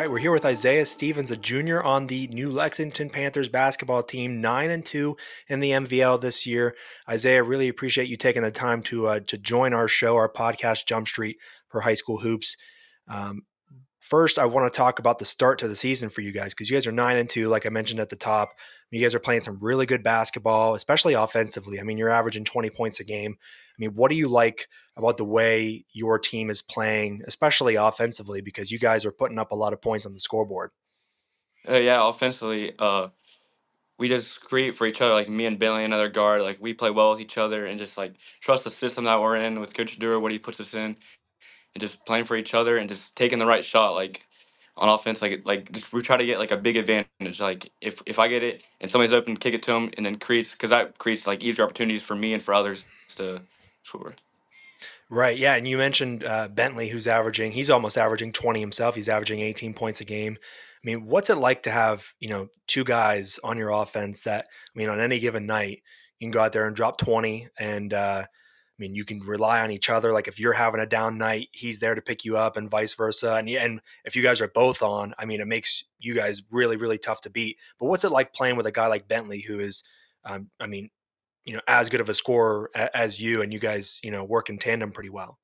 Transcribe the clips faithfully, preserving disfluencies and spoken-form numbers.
right, we're here with Isaiah Stephens, a junior on the New Lexington Panthers basketball team, nine and two in the M V L this year. Isaiah, really appreciate you taking the time to uh, to join our show, our podcast, Jump Street for High School Hoops. Um, first, I want to talk about the start to the season for you guys, because you guys are nine and two, like I mentioned at the top. You guys are playing some really good basketball, especially offensively. I mean, you're averaging twenty points a game. I mean, what do you like about the way your team is playing, especially offensively, because you guys are putting up a lot of points on the scoreboard? Uh, yeah, offensively, uh, we just create for each other. Like me and Bentley, another guard, like we play well with each other and just like trust the system that we're in with Coach Durer, what he puts us in, and just playing for each other and just taking the right shot. Like, on offense, like like just, we try to get like a big advantage. Like if, if I get it and somebody's open, kick it to them, and then creates, because that creates like easier opportunities for me and for others to score. Right, yeah, and you mentioned uh, Bentley, who's averaging, he's almost averaging twenty himself. He's averaging eighteen points a game. I mean, what's it like to have, you know, two guys on your offense that, I mean, on any given night, you can go out there and drop twenty, and uh, I mean, you can rely on each other. Like if you're having a down night, he's there to pick you up, and vice versa. And and if you guys are both on, I mean, it makes you guys really, really tough to beat. But what's it like playing with a guy like Bentley, who is, um, I mean, you know, as good of a scorer as you, and you guys, you know, work in tandem pretty well?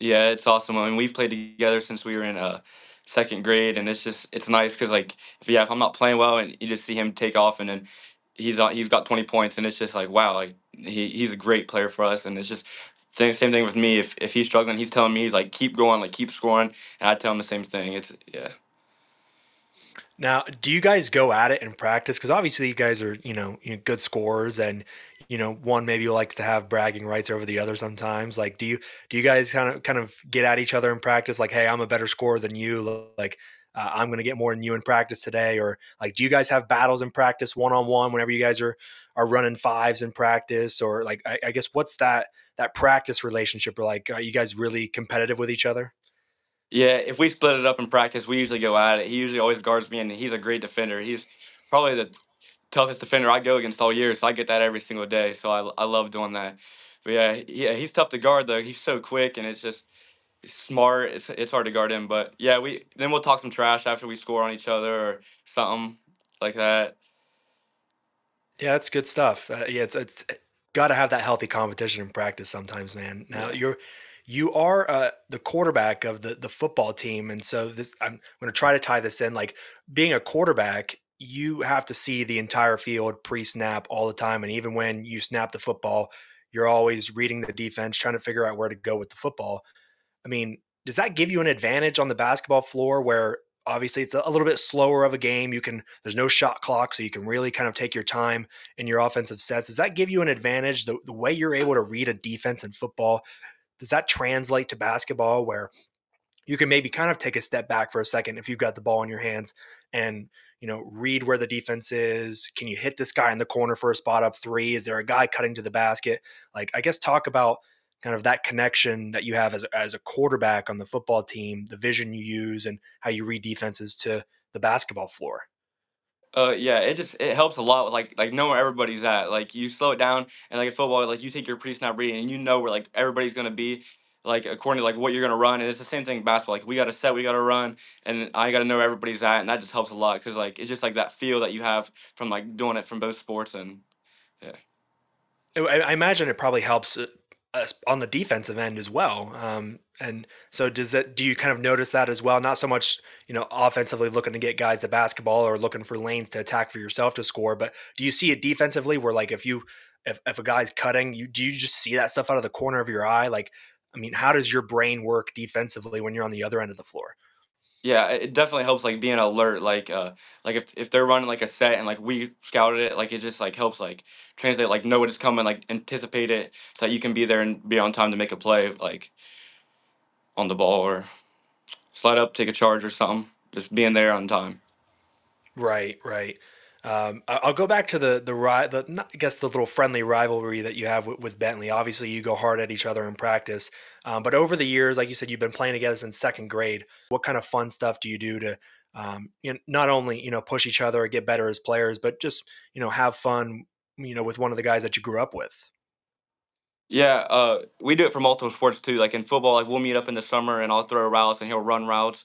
Yeah, it's awesome. I mean, we've played together since we were in uh, second grade, and it's just, it's nice because, like, if, yeah, if I'm not playing well, and you just see him take off, and then he's he's got twenty points, and it's just like, wow, like he he's a great player for us. And it's just same same thing with me. If if he's struggling, he's telling me, he's like, keep going, like keep scoring, and I tell him the same thing. It's yeah. Now, do you guys go at it in practice? Because obviously you guys are, you know, you know, good scorers, and, you know, one maybe likes to have bragging rights over the other sometimes. Like, do you do you guys kind of kind of get at each other in practice? Like, hey, I'm a better scorer than you. Like, uh, I'm going to get more than you in practice today. Or like, do you guys have battles in practice one on one whenever you guys are are running fives in practice? Or like, I, I guess what's that that practice relationship? Or like, are you guys really competitive with each other? Yeah, if we split it up in practice, we usually go at it. He usually always guards me, and he's a great defender. He's probably the toughest defender I go against all year, so I get that every single day. So I, I love doing that. But, yeah, yeah, he's tough to guard, though. He's so quick, and it's just smart. It's it's hard to guard him. But, yeah, we then we'll talk some trash after we score on each other or something like that. Yeah, that's good stuff. Uh, yeah, it's it's got to have that healthy competition in practice sometimes, man. Now, yeah. you're – You are uh, the quarterback of the, the football team. And so this, I'm going to try to tie this in. Like, being a quarterback, you have to see the entire field pre-snap all the time. And even when you snap the football, you're always reading the defense, trying to figure out where to go with the football. I mean, does that give you an advantage on the basketball floor, where obviously it's a little bit slower of a game? You can, there's no shot clock, so you can really kind of take your time in your offensive sets. Does that give you an advantage, the, the way you're able to read a defense in football? Does that translate to basketball, where you can maybe kind of take a step back for a second if you've got the ball in your hands and, you know, read where the defense is? Can you hit this guy in the corner for a spot up three? Is there a guy cutting to the basket? Like, I guess talk about kind of that connection that you have as, as a quarterback on the football team, the vision you use and how you read defenses to the basketball floor. Uh yeah, it just it helps a lot with like like know where everybody's at. Like, you slow it down, and like in football, like you take your pre-snap read and you know where like everybody's gonna be, like according to like what you're gonna run. And it's the same thing in basketball. Like, we gotta set, we gotta run, and I gotta know where everybody's at, and that just helps a lot because like it's just like that feel that you have from like doing it from both sports. And yeah, I, I imagine it probably helps us on the defensive end as well. Um, And so does that, do you kind of notice that as well? Not so much, you know, offensively looking to get guys the basketball or looking for lanes to attack for yourself to score, but do you see it defensively where like, if you, if, if a guy's cutting you, do you just see that stuff out of the corner of your eye? Like, I mean, how does your brain work defensively when you're on the other end of the floor? Yeah, it definitely helps like being alert. Like, uh, like if, if they're running like a set and like we scouted it, like it just like helps like translate, like know what is coming, like anticipate it so that you can be there and be on time to make a play. Like, on the ball or slide up, take a charge or something, just being there on time. Right. Right. Um, I'll go back to the, the, the, not, I guess the little friendly rivalry that you have with, with Bentley. Obviously you go hard at each other in practice. Um, but over the years, like you said, you've been playing together since second grade. What kind of fun stuff do you do to, um, you know, not only, you know, push each other or get better as players, but just, you know, have fun, you know, with one of the guys that you grew up with? Yeah, uh, we do it for multiple sports too. Like in football, like we'll meet up in the summer and I'll throw routes and he'll run routes.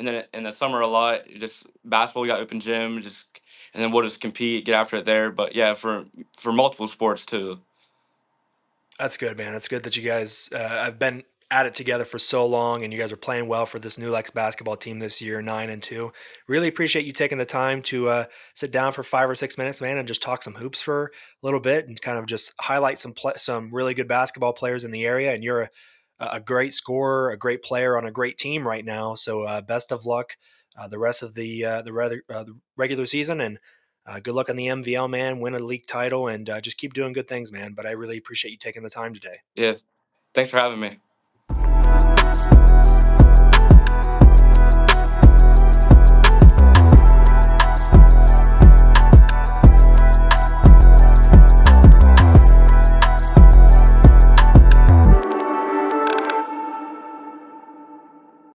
And then in the summer a lot, just basketball, we got open gym, just and then we'll just compete, get after it there. But yeah, for for multiple sports too. That's good, man. That's good that you guys uh, have been at it together for so long, and you guys are playing well for this New Lex basketball team this year, nine and two. Really appreciate you taking the time to uh, sit down for five or six minutes, man, and just talk some hoops for a little bit and kind of just highlight some play- some really good basketball players in the area. And you're a a great scorer, a great player on a great team right now. So uh, best of luck uh, the rest of the uh, the, rather, uh, the regular season, and uh, good luck on the M V L, man. Win a league title, and uh, just keep doing good things, man. But I really appreciate you taking the time today. Yes, thanks for having me.